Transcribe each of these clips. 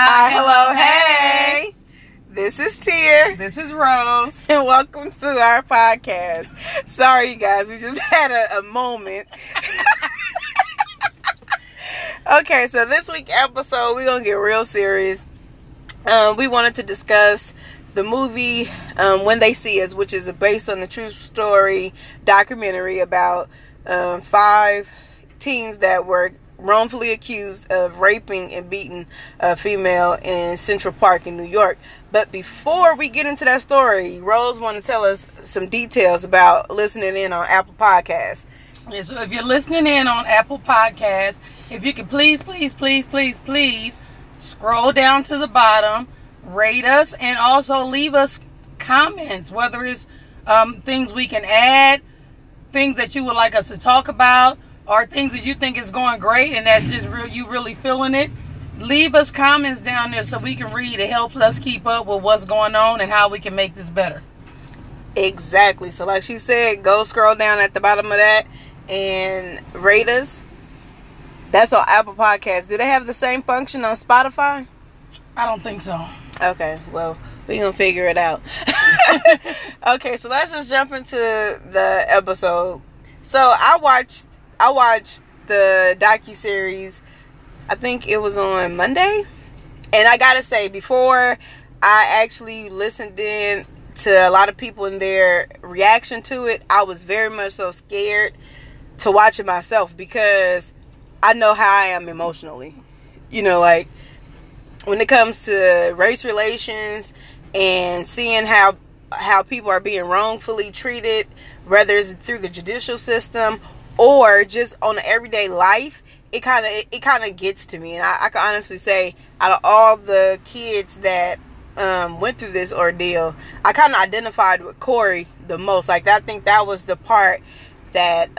Hi, hello, hey. This is Tia. This is Rose. And welcome to our podcast. Sorry, you guys. We just had a moment. Okay, so this week's episode, we're going to get real serious. We wanted to discuss the movie When They See Us, which is based on the true story documentary about five teens that were wrongfully accused of raping and beating a female in Central Park in New York. But before we get into that story, Rose want to tell us some details about listening in on Apple Podcasts. Yeah, so if you're listening in on Apple Podcasts, if you can please scroll down to the bottom, rate us, and also leave us comments, whether it's things we can add, things that you would like us to talk about, or things that you think is going great and that's just real, you really feeling it. Leave us comments down there so we can read. It helps us keep up with what's going on and how we can make this better. Exactly. So like she said, go scroll down at the bottom of that and rate us. That's on Apple Podcasts. Do they have the same function on Spotify? I don't think so. Okay, well, we're going to figure it out. Okay, so let's just jump into the episode. So I watched the docuseries, I think it was on Monday. And I got to say, before I actually listened in to a lot of people and their reaction to it, I was very much so scared to watch it myself because I know how I am emotionally. You know, like, when it comes to race relations and seeing how people are being wrongfully treated, whether it's through the judicial system or just on everyday life, it kind of gets to me. And I can honestly say, out of all the kids that went through this ordeal, I kind of identified with Corey the most. Like, I think that was the part that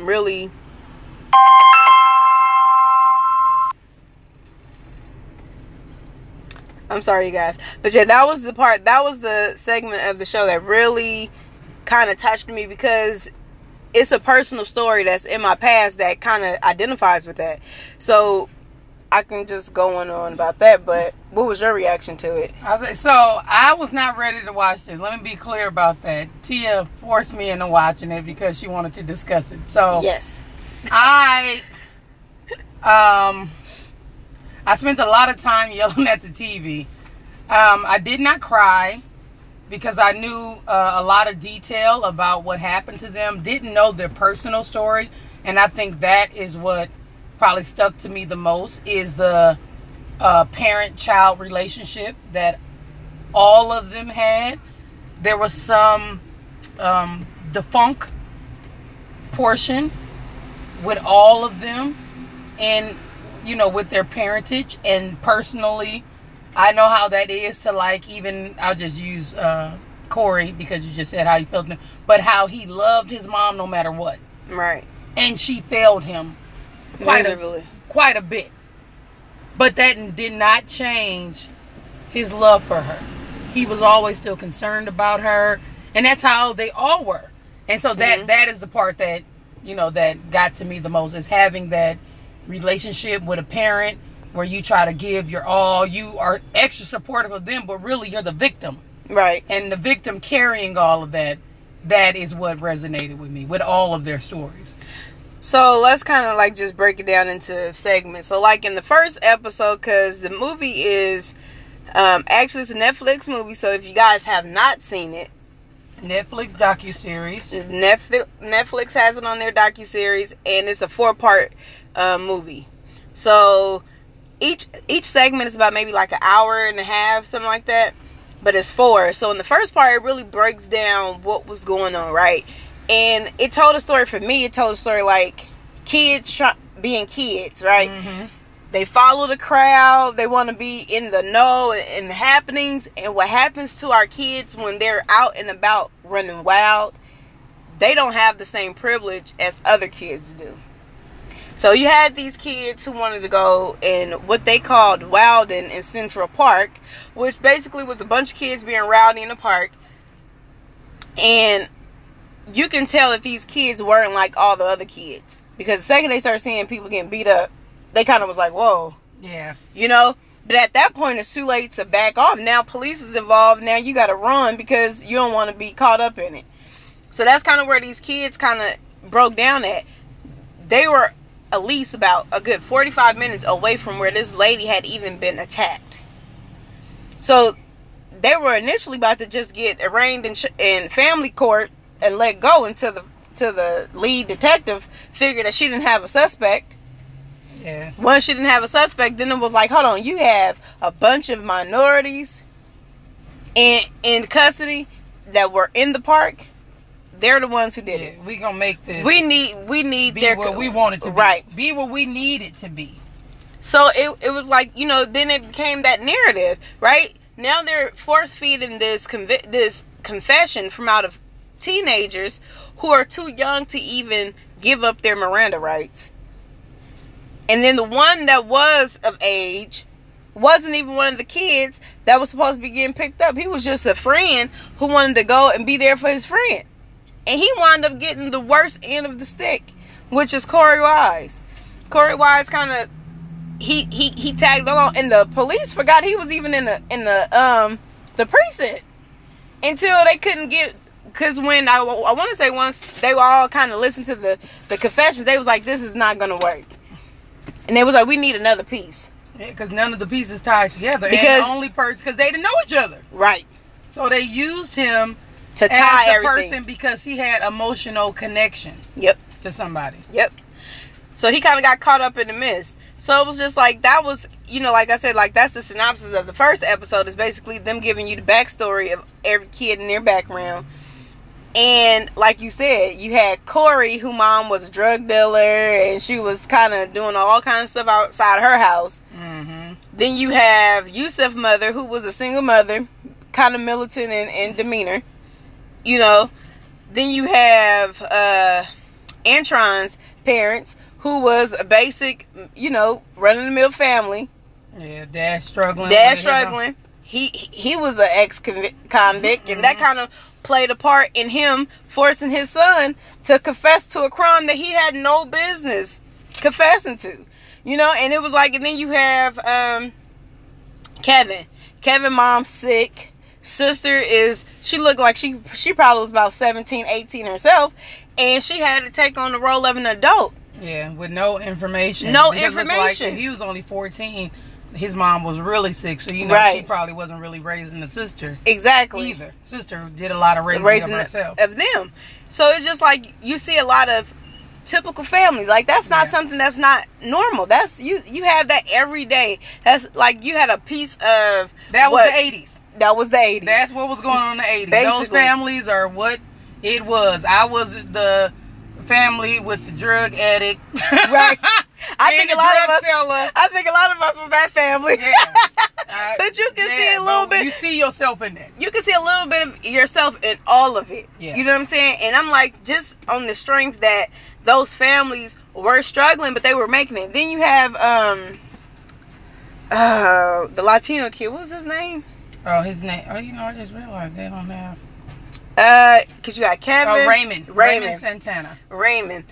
really... I'm sorry, you guys. But yeah, that was the segment of the show that really kind of touched me because it's a personal story that's in my past that kind of identifies with that. So I can just go on about that. But what was your reaction to it? So I was not ready to watch this. Let me be clear about that. Tia forced me into watching it because she wanted to discuss it. So yes, I spent a lot of time yelling at the TV. I did not cry because I knew a lot of detail about what happened to them. Didn't know their personal story. And I think that is what probably stuck to me the most is the parent-child relationship that all of them had. There was some defunct portion with all of them. And you know, with their parentage, and personally, I know how that is to, like, even, I'll just use Corey, because you just said how he felt, but how he loved his mom no matter what. Right. And she failed him quite a bit. But that did not change his love for her. He was always still concerned about her, and that's how they all were. And so that is the part that, you know, that got to me the most, is having that relationship with a parent where you try to give your all, you are extra supportive of them, but really you're the victim. Right. And the victim carrying all of that, that is what resonated with me, with all of their stories. So let's kind of like just break it down into segments. So like in the first episode, because the movie is, actually it's a Netflix movie, so if you guys have not seen it, Netflix docuseries. Netflix has it on their docuseries, and it's a 4-part movie. So each segment is about maybe like an hour and a half, something like that. But it's 4. So in the first part, it really breaks down what was going on, right? And it told a story for me. It told a story like kids being kids, right? Mm-hmm. They follow the crowd. They want to be in the know and the happenings. And what happens to our kids when they're out and about running wild, they don't have the same privilege as other kids do. So you had these kids who wanted to go in what they called wilding in Central Park, which basically was a bunch of kids being rowdy in the park. And you can tell that these kids weren't like all the other kids, because the second they start seeing people getting beat up, they kind of was like, whoa. Yeah. You know? But at that point, it's too late to back off. Now police is involved. Now you got to run because you don't want to be caught up in it. So that's kind of where these kids kind of broke down at. They were at least about a good 45 minutes away from where this lady had even been attacked. So they were initially about to just get arraigned in family court and let go until the lead detective figured that she didn't have a suspect. Yeah. Once she didn't have a suspect, then it was like, hold on, you have a bunch of minorities in custody that were in the park. They're the ones who did it. We gonna make this. We need be what we want it to be. Right. Be what we need it to be. So it was like, you know, then it became that narrative, right? Now they're force feeding this confession from out of teenagers who are too young to even give up their Miranda rights. And then the one that was of age wasn't even one of the kids that was supposed to be getting picked up. He was just a friend who wanted to go and be there for his friend. And he wound up getting the worst end of the stick, which is Corey Wise. Corey Wise kind of he tagged along, and the police forgot he was even in the precinct until they couldn't get. Because when I want to say once they were all kind of listened to the confessions, they was like, "This is not gonna work," and they was like, "We need another piece." Yeah, because none of the pieces tied together. Because and the only person, because they didn't know each other, right? So they used him to tie as a everything. Person because he had emotional connection. Yep. To somebody. Yep. So he kind of got caught up in the mist. So it was just like that was, you know, like I said, like that's the synopsis of the first episode is basically them giving you the backstory of every kid in their background. And like you said, you had Corey, who mom was a drug dealer and she was kind of doing all kinds of stuff outside her house. Mm-hmm. Then you have Yusef's mother, who was a single mother, kind of militant in demeanor. You know, then you have Antron's parents, who was a basic, you know, run-of-the-mill family. Yeah, dad struggling. He was an ex-convict, mm-hmm. and that kind of played a part in him forcing his son to confess to a crime that he had no business confessing to. You know, and it was like, and then you have Kevin. Kevin, mom's sick. Sister is, she looked like she probably was about 17, 18 herself, and she had to take on the role of an adult. Yeah, with no information. No information. Like, if he was only 14, his mom was really sick, so you know right. She probably wasn't really raising the sister. Exactly. Either. Sister did a lot of raising of herself. Of them. So it's just like you see a lot of typical families. Like that's not something that's not normal. That's you have that every day. That's like you had a piece of that was the '80s. That was the 80s. That's what was going on in the 80s. Basically. Those families are what it was. I was the family with the drug addict. Right. I think a lot of us was that family. Yeah. But you can see a little bit. You see yourself in that. You can see a little bit of yourself in all of it. Yeah. You know what I'm saying? And I'm like, just on the strength that those families were struggling, but they were making it. Then you have the Latino kid. What was his name? Oh, his name. Oh, you know, I just realized they don't have. Cause you got Kevin. Oh, Raymond Santana. Raymond.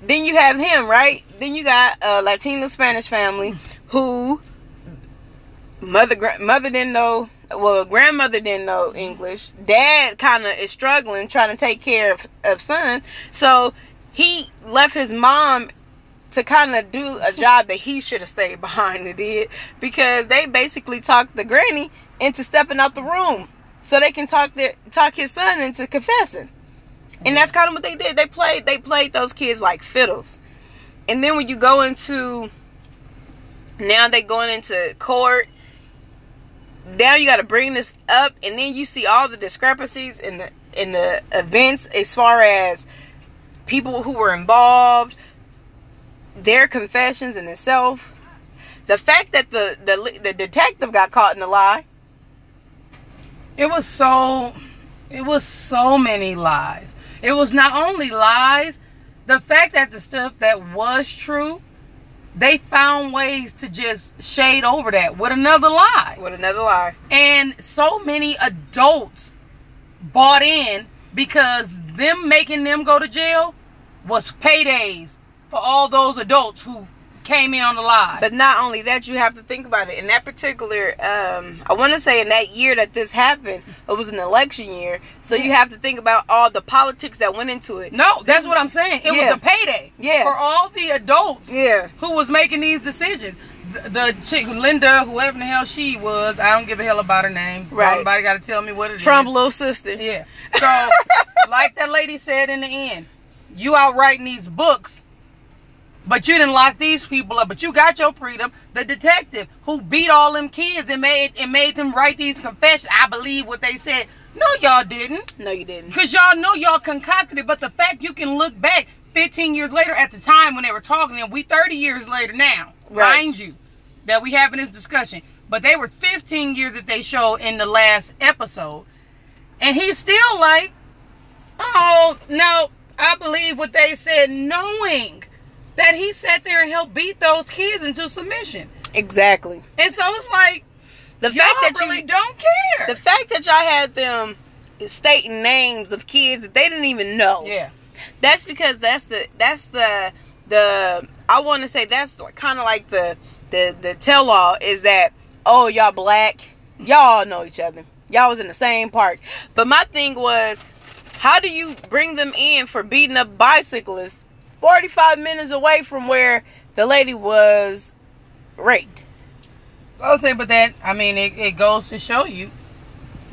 Then you have him, right? Then you got a Latino Spanish family who mother didn't know. Well, grandmother didn't know English. Dad kind of is struggling, trying to take care of son. So he left his mom to kind of do a job that he should have stayed behind and did, because they basically talked the granny into stepping out the room so they can talk his son into confessing. And that's kind of what they did. They played those kids like fiddles. And then when you go into, now they going into court. Now you got to bring this up, and then you see all the discrepancies in the events as far as people who were involved. Their confessions in itself, the fact that the detective got caught in a lie. It was so many lies. It was not only lies, the fact that the stuff that was true, they found ways to just shade over that with another lie. And so many adults bought in, because them making them go to jail was paydays for all those adults who came in on the live. But not only that, you have to think about it. In that particular, I want to say in that year that this happened, it was an election year. So you have to think about all the politics that went into it. No, that's what I'm saying. It was a payday for all the adults who was making these decisions. The chick, Linda, whoever the hell she was, I don't give a hell about her name. Right. Nobody got to tell me what it is. Trump's little sister. Yeah. So, like that lady said in the end, you out writing these books, but you didn't lock these people up. But you got your freedom. The detective who beat all them kids and made them write these confessions. I believe what they said. No, y'all didn't. No, you didn't. Because y'all know y'all concocted it. But the fact you can look back 15 years later at the time when they were talking, and we 30 years later now. Right. Mind you, that we having this discussion. But they were 15 years that they showed in the last episode. And he's still like, oh, no, I believe what they said, knowing that he sat there and helped beat those kids into submission. Exactly. And so it's like, the fact that really you don't care. The fact that y'all had them stating names of kids that they didn't even know. Yeah. That's because that's the I want to say that's kind of like the tell-all is that, oh, y'all black, y'all know each other, y'all was in the same park. But my thing was, how do you bring them in for beating up bicyclists 45 minutes away from where the lady was raped? I would say, but that, I mean, it goes to show you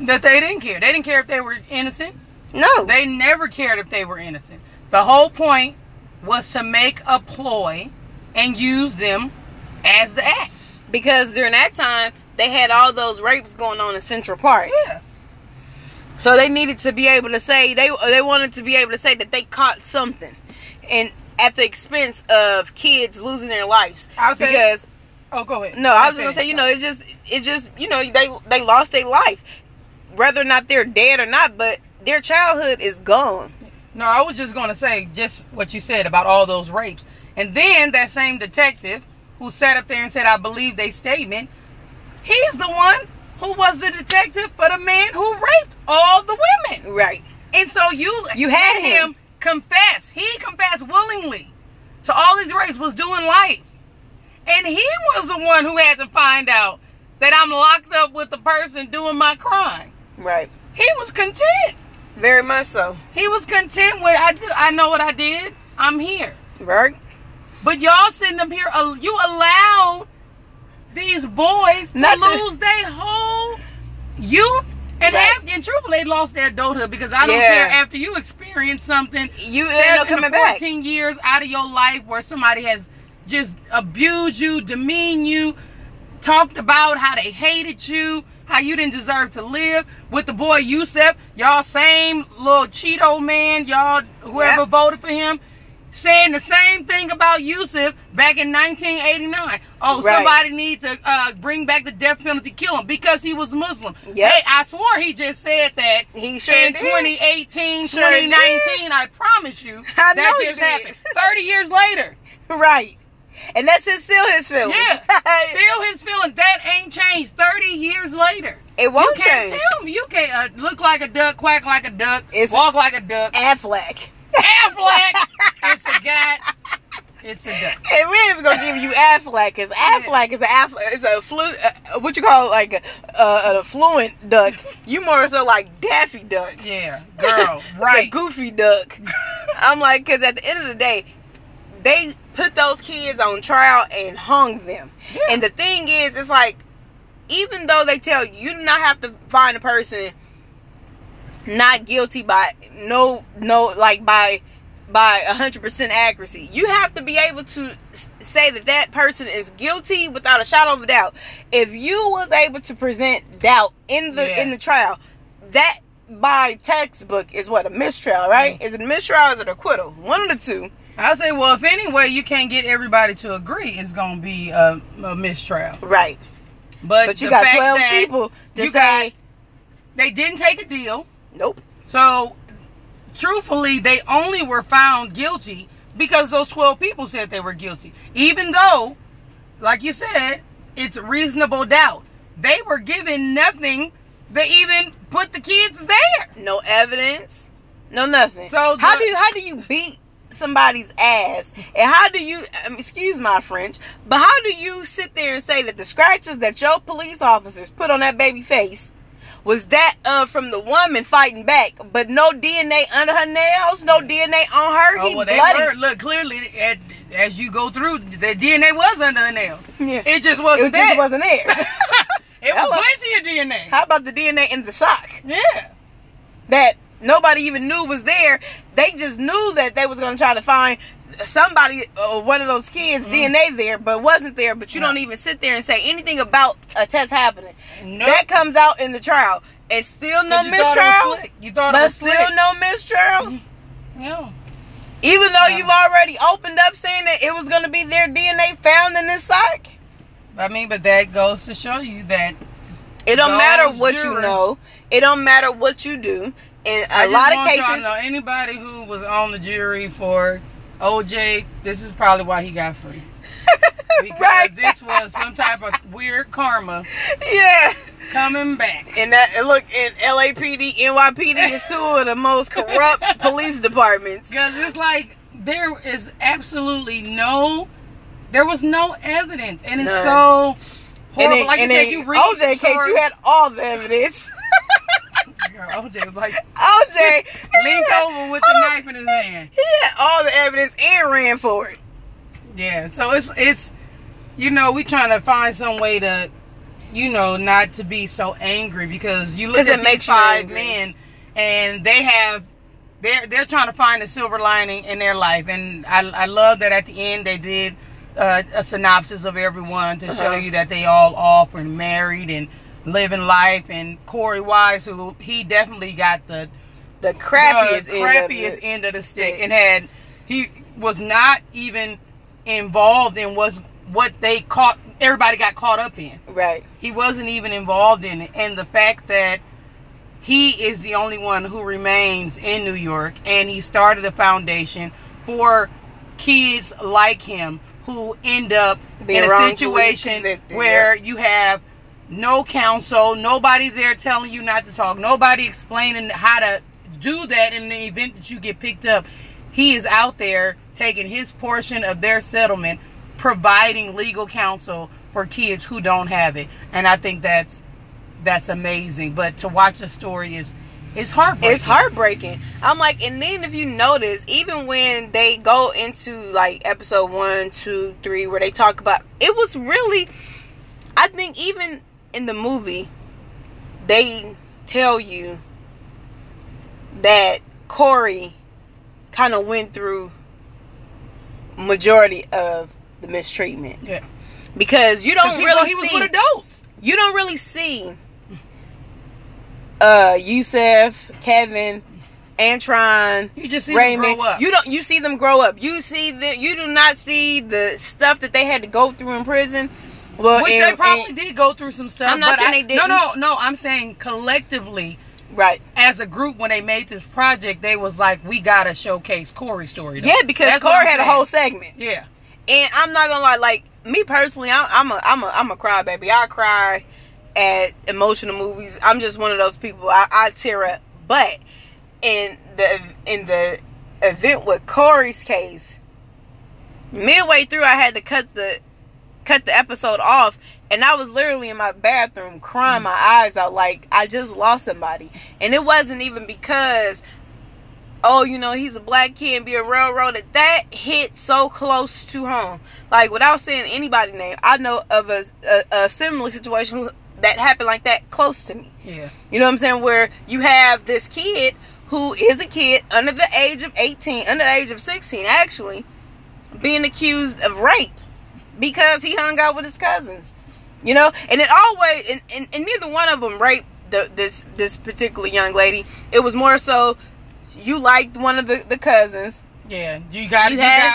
that they didn't care. They didn't care if they were innocent. No. They never cared if they were innocent. The whole point was to make a ploy and use them as the act. Because during that time, they had all those rapes going on in Central Park. Yeah. So they needed to be able to say, they wanted to be able to say that they caught something. And at the expense of kids losing their lives. I'll say, because, oh, go ahead. No, I was just going to say, you know, it just, you know, they lost their life. Whether or not they're dead or not, but their childhood is gone. No, I was just going to say just what you said about all those rapes. And then that same detective who sat up there and said, I believe they statement, he's the one who was the detective for the man who raped all the women. Right. And so you had him confess. He confessed willingly to all these rapes, was doing life. And he was the one who had to find out that I'm locked up with the person doing my crime. Right. He was content. Very much so. He was content with, I know what I did. I'm here. Right. But y'all sitting up here, you allowed these boys to lose their whole youth. And truthfully, they lost their adulthood. Because I don't care, after you experience something, you end up coming back. 14 years out of your life where somebody has just abused you, demeaned you, talked about how they hated you, how you didn't deserve to live. With the boy Yusef, y'all same little Cheeto man, y'all whoever voted for him, saying the same thing about Yusef back in 1989. Oh, right. Somebody needs to bring back the death penalty, kill him because he was Muslim. Yep. Hey, I swore he just said that he sure in did. 2018, sure 2019. Did. I promise you, I that just happened. 30 years later. Right. And that's still his feelings. Yeah, still his feelings. That ain't changed 30 years later. It won't change. You can't tell me. You can't look like a duck, quack like a duck, walk like a duck. Affleck. It's a guy. It's a duck. And we ain't even going to give you Affleck. Because Affleck is a fluent, what you call like an affluent duck. You more so like Daffy Duck. Yeah, girl, right. Goofy Duck. I'm like, because at the end of the day, they put those kids on trial and hung them. Yeah. And the thing is, it's like, even though they tell you, you do not have to find a person not guilty by by 100% accuracy. You have to be able to say that person is guilty without a shadow of a doubt. If you was able to present doubt in the trial, that by textbook is what, a mistrial, right? Mm-hmm. Is it a mistrial or is it acquittal? One of the two. I say, well, if any way you can't get everybody to agree, it's gonna be a mistrial, right? But you got 12 people. You guys, they didn't take a deal. Nope. So, truthfully, they only were found guilty because those 12 people said they were guilty. Even though, like you said, it's reasonable doubt. They were given nothing. They even put the kids there. No evidence. No nothing. So how do you beat somebody's ass, and how do you, excuse my French, but how do you sit there and say that the scratches that your police officers put on that baby face was that from the woman fighting back, but no DNA under her nails, no DNA on her? Oh, well, bloody. They were, look, clearly, as you go through, the DNA was under her nail. Yeah. It just wasn't there. It just wasn't there. It was plenty of DNA. How about the DNA in the sock? Yeah. That nobody even knew was there. They just knew that they was going to try to find somebody or one of those kids' DNA there, but wasn't there. But you don't even sit there and say anything about a test happening. Nope. That comes out in the trial. It's still no mistrial. You thought it was slick. But still no mistrial. No. Even though you've already opened up saying that it was going to be their DNA found in this sock. I mean, but that goes to show you that it don't matter what you know. It don't matter what you do. In a lot of cases, I know anybody who was on the jury for OJ, this is probably why he got free. Because right? This was some type of weird karma. Yeah. Coming back. And that, look, in LAPD, NYPD is two of the most corrupt police departments. Because it's like, there is absolutely no, there was no evidence. And it's so horrible. Then, like you said, you read OJ case, you had all the evidence. Girl, OJ was like, OJ leaned over with the knife in his hand. He had all the evidence and ran for it. Yeah, so it's you know, we trying to find some way to, you know, not to be so angry, because you look at these five men and they have they're trying to find a silver lining in their life, and I love that at the end they did a synopsis of everyone to show you that they all off and married and living life. And Corey Wise, who he definitely got the crappiest end of the stick, and he was not even involved in what they caught. Everybody got caught up in. Right. He wasn't even involved in it, and the fact that he is the only one who remains in New York, and he started a foundation for kids like him who end up being in a situation where you have no counsel, nobody there telling you not to talk, nobody explaining how to do that in the event that you get picked up. He is out there taking his portion of their settlement, providing legal counsel for kids who don't have it. And I think that's amazing. But to watch the story is heartbreaking. It's heartbreaking. I'm like, and then if you notice, even when they go into like episode 1, 2, 3, where they talk about, it was really, I think even in the movie, they tell you that Corey kind of went through majority of the mistreatment. Yeah. Because you don't really see. He was with adults. You don't really see Yusef, Kevin, Antron, you just see Raymond. Them grow up. You see them grow up. You do not see the stuff that they had to go through in prison. Well, which they probably did go through some stuff. I'm not saying they didn't. No. I'm saying collectively, right? As a group, when they made this project, they was like, we gotta showcase Corey's story. Though. Yeah, because Corey had a whole segment. Yeah, and I'm not gonna lie. Like me personally, I'm a crybaby. I cry at emotional movies. I'm just one of those people. I tear up. But in the event with Corey's case, midway through, I had to cut the episode off, and I was literally in my bathroom crying my eyes out like I just lost somebody. And it wasn't even because, oh, you know, he's a black kid and be a railroad. That hit so close to home. Like, without saying anybody's name, I know of a similar situation that happened like that close to me. Yeah. You know what I'm saying? Where you have this kid who is a kid under the age of 18, under the age of 16 actually, being accused of rape. Because he hung out with his cousins, you know, and it always and neither one of them raped this particular young lady. It was more so you liked one of the cousins. Yeah, you got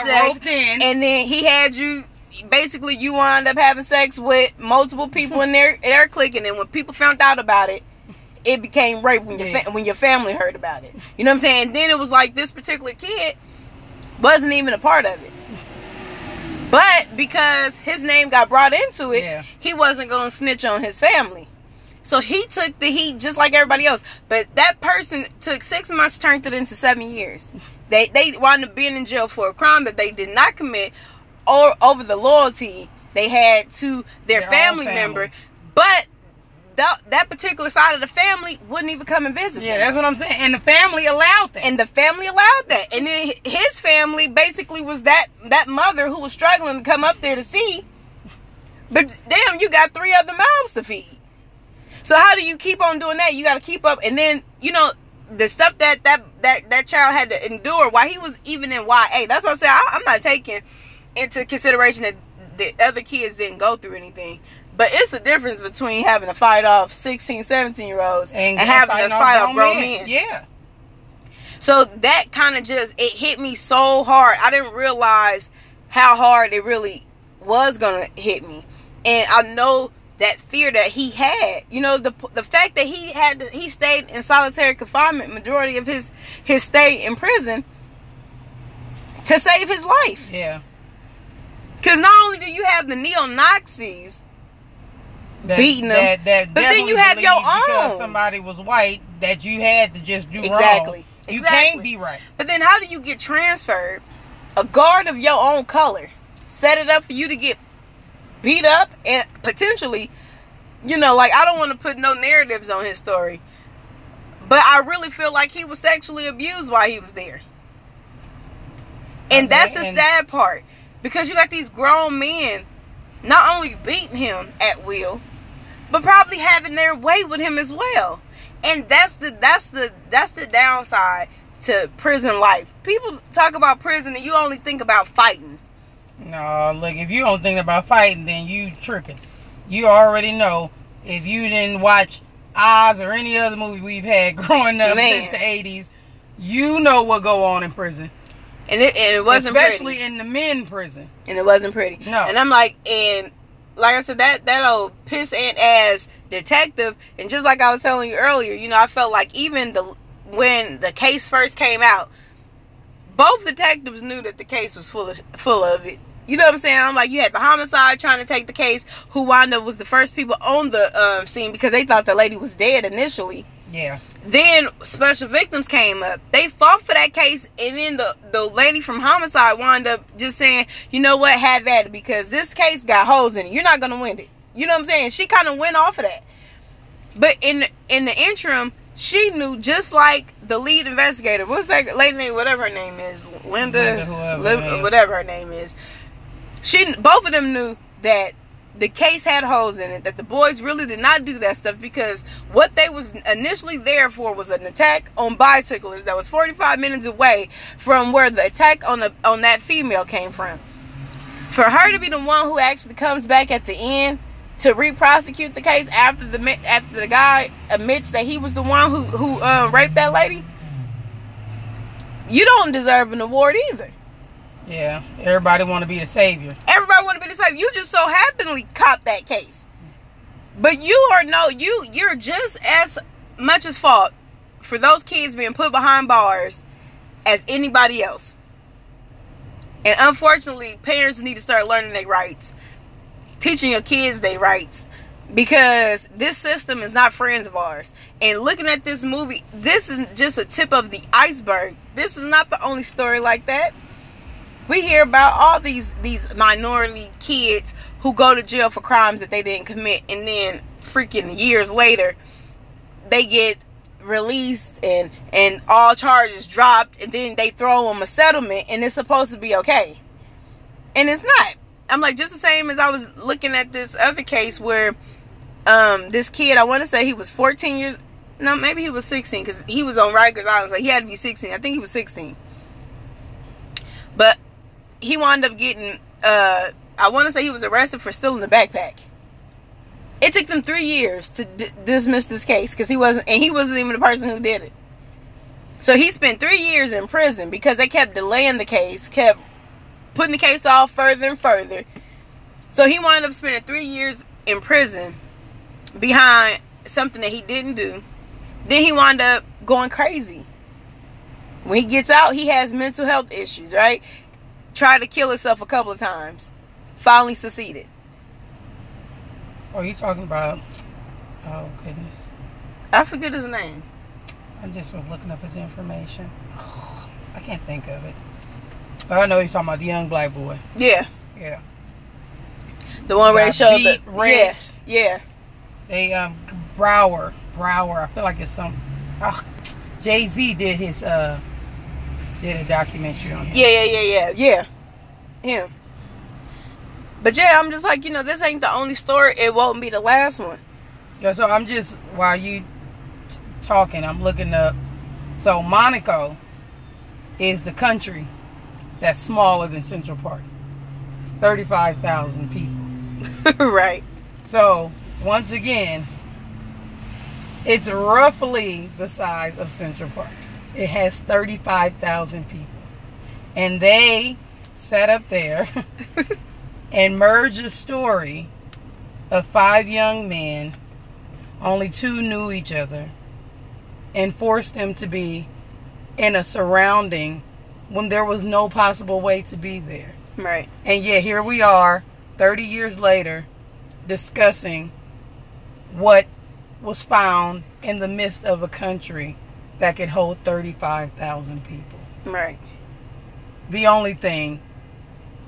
roped in, and then he had you. Basically, you wound up having sex with multiple people in their clique, and then when people found out about it, it became rape when your family heard about it. You know what I'm saying? And then it was like this particular kid wasn't even a part of it. But because his name got brought into it, he wasn't going to snitch on his family. So he took the heat just like everybody else. But that person took 6 months, turned it into 7 years. They wound up being in jail for a crime that they did not commit, or over the loyalty they had to their family member. But that particular side of the family wouldn't even come and visit. Yeah, that's what I'm saying. And the family allowed that. And then his family basically was that mother who was struggling to come up there to see. But damn, you got 3 other mouths to feed. So how do you keep on doing that? You got to keep up. And then, you know, the stuff that child had to endure while he was even in YA. That's what I said. I'm not taking into consideration that the other kids didn't go through anything. But it's the difference between having to fight off 16, 17-year-olds and having to fight off grown men. Yeah. So that kind of it hit me so hard. I didn't realize how hard it really was going to hit me. And I know that fear that he had, you know, the fact that he stayed in solitary confinement majority of his stay in prison to save his life. Yeah. Because not only do you have the neo-Nazis beating them, but then you have your own. Because somebody was white, that you had to just do wrong. You can't be right. But then how do you get transferred? A guard of your own color set it up for you to get beat up and potentially, you know, like, I don't want to put no narratives on his story, but I really feel like he was sexually abused while he was there. And that's the sad part, because you got these grown men not only beating him at will, but probably having their way with him as well. And that's the downside to prison life. People talk about prison and you only think about fighting. No, look, if you don't think about fighting, then you tripping. You already know. If you didn't watch Oz or any other movie we've had growing up since the 80s, you know what go on in prison. And it wasn't especially pretty. In the men prison. And it wasn't pretty. No. And I'm like, I said, that old piss ant ass detective, and just like I was telling you earlier, you know, I felt like even when the case first came out, both detectives knew that the case was full of it. You know what I'm saying? I'm like, you had the homicide trying to take the case, who wound up was the first people on the scene because they thought the lady was dead initially. Yeah. Then special victims came up. They fought for that case, and then the lady from homicide wound up just saying, you know what, have at it, because this case got holes in it. You're not going to win it. You know what I'm saying? She kind of went off of that. But in the interim, she knew, just like the lead investigator. What's that lady name? Whatever her name is. Linda, whatever her name is. Both of them knew that the case had holes in it, that the boys really did not do that stuff, because what they was initially there for was an attack on bicyclists that was 45 minutes away from where the attack on that female came from. For her to be the one who actually comes back at the end to re-prosecute the case after the guy admits that he was the one who raped that lady, you don't deserve an award either. Yeah, everybody want to be the savior. You just so happenly copped that case, but you're just as much as fault for those kids being put behind bars as anybody else. And unfortunately, parents need to start learning their rights, teaching your kids their rights, because this system is not friends of ours. And looking at this movie, this is just a tip of the iceberg. This is not the only story like that. We hear about all these minority kids who go to jail for crimes that they didn't commit, and then freaking years later they get released and all charges dropped, and then they throw them a settlement and it's supposed to be okay, and it's not. I'm like, just the same as I was looking at this other case where this kid, I want to say he was 14 years, no, maybe he was 16, because he was on Rikers Island, so he had to be 16. I think he was 16, but he wound up getting, I want to say he was arrested for stealing the backpack. It took them 3 years to dismiss this case, because he wasn't even the person who did it. So he spent 3 years in prison because they kept delaying the case, kept putting the case off further and further. So he wound up spending 3 years in prison behind something that he didn't do. Then he wound up going crazy. When he gets out, he has mental health issues, right? Tried to kill himself a couple of times. Finally succeeded. Oh, you talking about Oh, goodness. I forget his name. I just was looking up his information. Oh, I can't think of it. But I know you're talking about the young black boy. Yeah. Yeah. The one where they showed the rent. Yeah. They, Brower. I feel like it's some... Oh, Jay Z did his, did a documentary on him. Yeah. Him. But yeah, I'm just like, you know, this ain't the only story. It won't be the last one. Yeah, so I'm just, while you talking, I'm looking up. So Monaco is the country that's smaller than Central Park. It's 35,000 people. Right. So, once again, it's roughly the size of Central Park. It has 35,000 people. And they sat up there and merged a story of 5 young men, only 2 knew each other, and forced them to be in a surrounding when there was no possible way to be there. Right. And yet here we are, 30 years later, discussing what was found in the midst of a country that could hold 35,000 people. Right. The only thing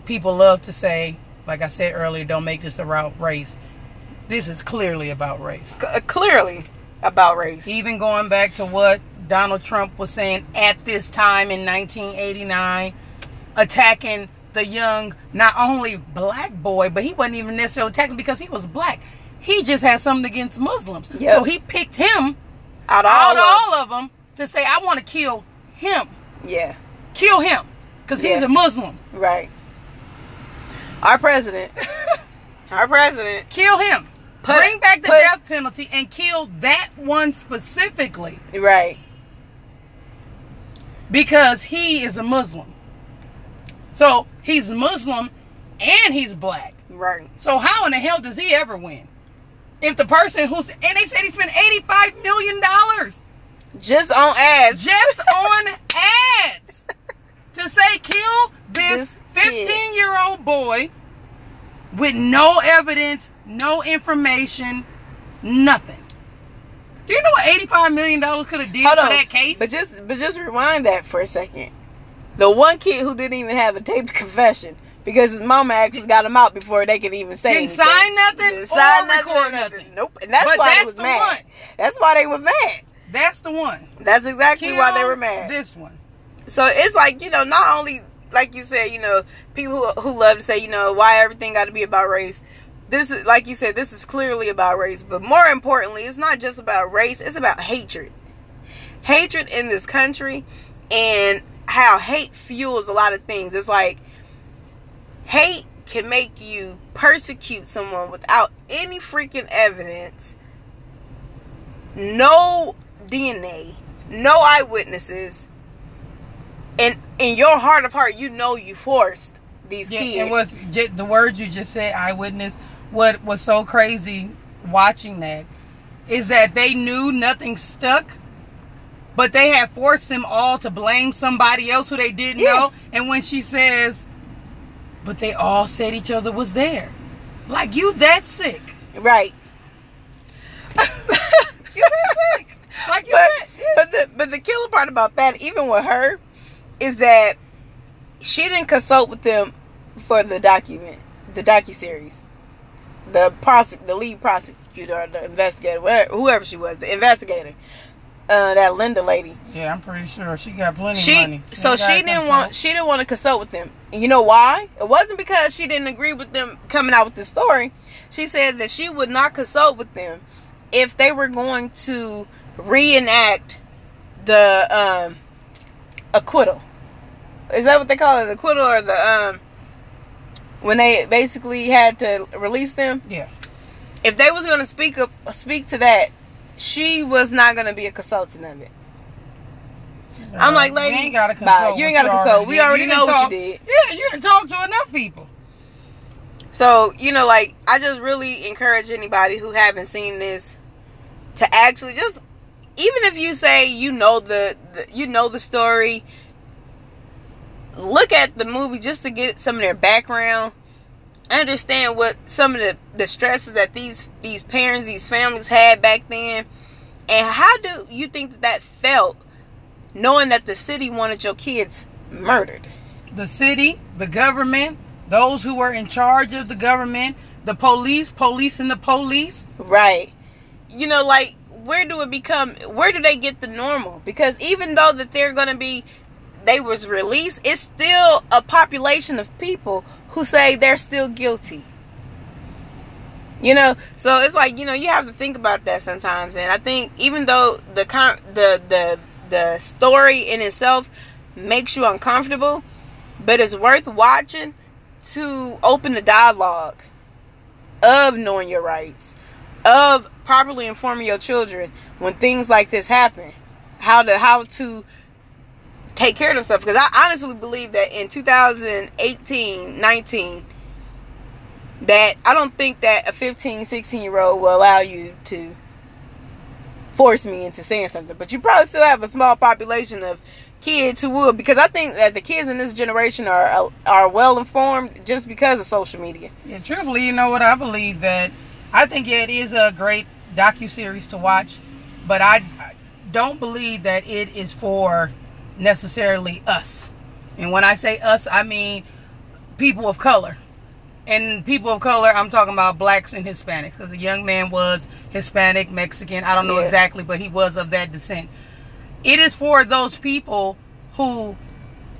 people love to say, like I said earlier, don't make this about race. This is clearly about race. Clearly about race. Even going back to what Donald Trump was saying at this time in 1989, attacking the young, not only black boy, but he wasn't even necessarily attacking because he was black. He just had something against Muslims. Yep. So he picked him out of all of them to say, I want to kill him. Yeah. Kill him. Because he's a Muslim. Right. Our president. Kill him. Bring back the death penalty and kill that one specifically. Right. Because he is a Muslim. So he's Muslim and he's black. Right. So how in the hell does he ever win? If the person who's... And they said he spent $85 million. Just on ads. Just on ads. To say kill this 15-year-old boy with no evidence, no information, nothing. Do you know what $85 million could have did for that case? But just rewind that for a second. The one kid who didn't even have a taped confession because his mama actually got him out before they could even say anything. Didn't sign nothing or record nothing. Nope. And that's why they was mad. That's why they was mad. That's the one. That's exactly why they were mad. This one. So it's like, you know, not only... Like you said, you know, people who love to say, you know, why everything got to be about race. This is, like you said, this is clearly about race. But more importantly, it's not just about race. It's about hatred. Hatred in this country and how hate fuels a lot of things. It's like hate can make you persecute someone without any freaking evidence. No DNA. No eyewitnesses. And in your heart of heart, you know you forced these kids. And the words you just said, eyewitness, what was so crazy watching that is that they knew nothing stuck, but they had forced them all to blame somebody else who they didn't know. And when she says, but they all said each other was there. Like, you that sick. Right. You that sick. Like you said. But the killer part about that, even with her, is that she didn't consult with them for the docuseries. The lead prosecutor, or the investigator, whoever she was, the investigator, that Linda lady. Yeah, I'm pretty sure she got plenty of money. She didn't want to consult with them. And you know why? It wasn't because she didn't agree with them coming out with this story. She said that she would not consult with them if they were going to reenact the acquittal. Is that what they call it? Acquittal or the when they basically had to release them? Yeah. If they was going to speak to that, she was not going to be a consultant of it. I'm like, lady, you ain't got to consult. We already know what you did. Yeah, you didn't talk to enough people. So, you know, like, I just really encourage anybody who haven't seen this to actually just... Even if you say you know the story, look at the movie just to get some of their background, I understand what some of the stresses that these parents, these families had back then. And how do you think that felt, knowing that the city wanted your kids murdered? The city, the government, those who were in charge of the government, the police, policing the police. Right. You know, like, where do they get the normal? Because even though that they're going to be, they was released, it's still a population of people who say they're still guilty. You know, so it's like, you know, you have to think about that sometimes. And I think even though the story in itself makes you uncomfortable, but it's worth watching to open the dialogue of knowing your rights, of properly informing your children when things like this happen, how to take care of themselves. Because I honestly believe that in 2018-19, that I don't think that a 15-16 year old will allow you to force me into saying something. But you probably still have a small population of kids who would, because I think that the kids in this generation are well informed just because of social media. Yeah, truthfully, you know what, I believe that, I think it is a great docuseries to watch, but I don't believe that it is for necessarily us. And when I say us, I mean people of color. And people of color, I'm talking about blacks and Hispanics, because the young man was Hispanic, Mexican, I don't know exactly, but he was of that descent. It is for those people who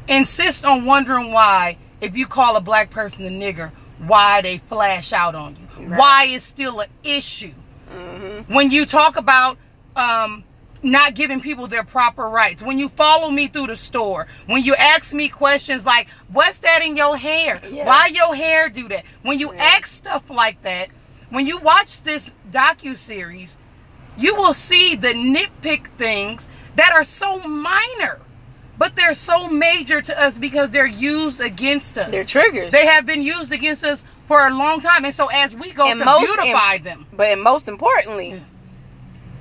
insist on wondering why, if you call a black person a nigger, why they flash out on you. Right. Why it's still an issue. Mm-hmm. When you talk about not giving people their proper rights, when you follow me through the store, when you ask me questions like, what's that in your hair? Yeah. Why your hair do that? When you ask stuff like that, when you watch this docuseries, you will see the nitpick things that are so minor, but they're so major to us because they're used against us. They're triggers. They have been used against us for a long time. And so as we go and to beautify them. But most importantly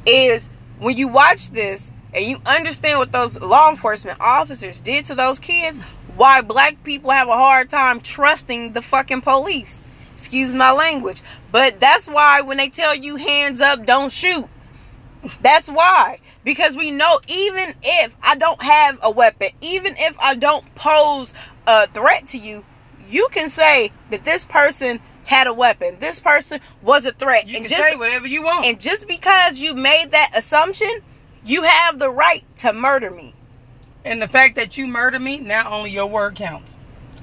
is when you watch this and you understand what those law enforcement officers did to those kids, why black people have a hard time trusting the fucking police. Excuse my language. But that's why when they tell you hands up, don't shoot. That's why, because we know even if I don't have a weapon, even if I don't pose a threat to you, you can say that this person had a weapon, this person was a threat. You can say whatever you want. And just because you made that assumption, you have the right to murder me. And the fact that you murder me, now only your word counts.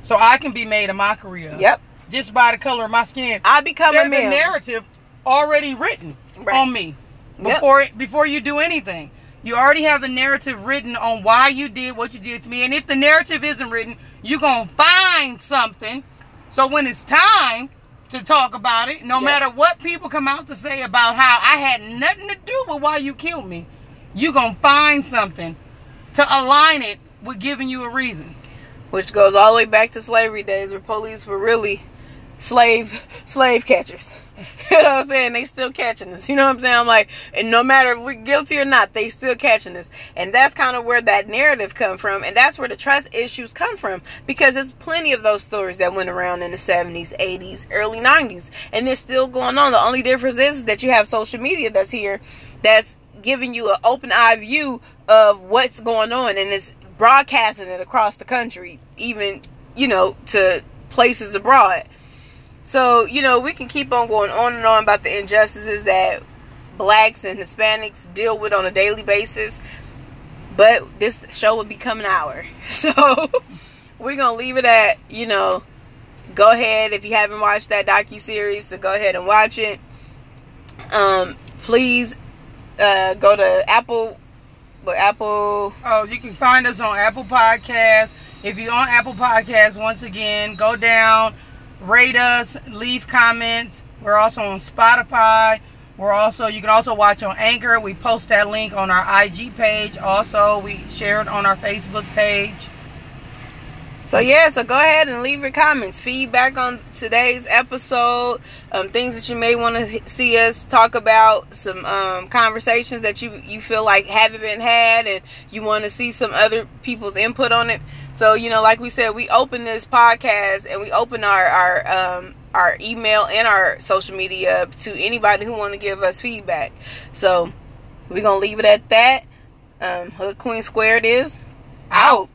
So I can be made a mockery of. Yep. Just by the color of my skin. I become a man. There's a narrative already written on me. Before you do anything, you already have the narrative written on why you did what you did to me. And if the narrative isn't written, you're going to find something. So when it's time to talk about it, no matter what people come out to say about how I had nothing to do with why you killed me, you're going to find something to align it with giving you a reason. Which goes all the way back to slavery days, where police were really slave catchers. You know what I'm saying? They still catching us. You know what I'm saying? I'm like, and no matter if we're guilty or not, they still catching us. And that's kind of where that narrative come from. And that's where the trust issues come from. Because there's plenty of those stories that went around in the 70s, 80s, early 90s. And it's still going on. The only difference is that you have social media that's here, that's giving you an open eye view of what's going on. And it's broadcasting it across the country, even, you know, to places abroad. So, you know, we can keep on going on and on about the injustices that blacks and Hispanics deal with on a daily basis. But this show would become an hour. So, we're going to leave it at, you know, go ahead. If you haven't watched that docuseries, so go ahead and watch it. Please go to Apple. Oh, you can find us on Apple Podcasts. If you're on Apple Podcasts, once again, go down, rate us, leave comments. We're also on Spotify. You can also watch on Anchor. We post that link on our IG page. Also, we share it on our Facebook page. So go ahead and leave your comments, feedback on today's episode, things that you may want to see us talk about, some conversations that you feel like haven't been had, and you want to see some other people's input on it. So, you know, like we said, we open this podcast and we open our our email and our social media up to anybody who want to give us feedback. So we're going to leave it at that. Hood Queen Squared is out.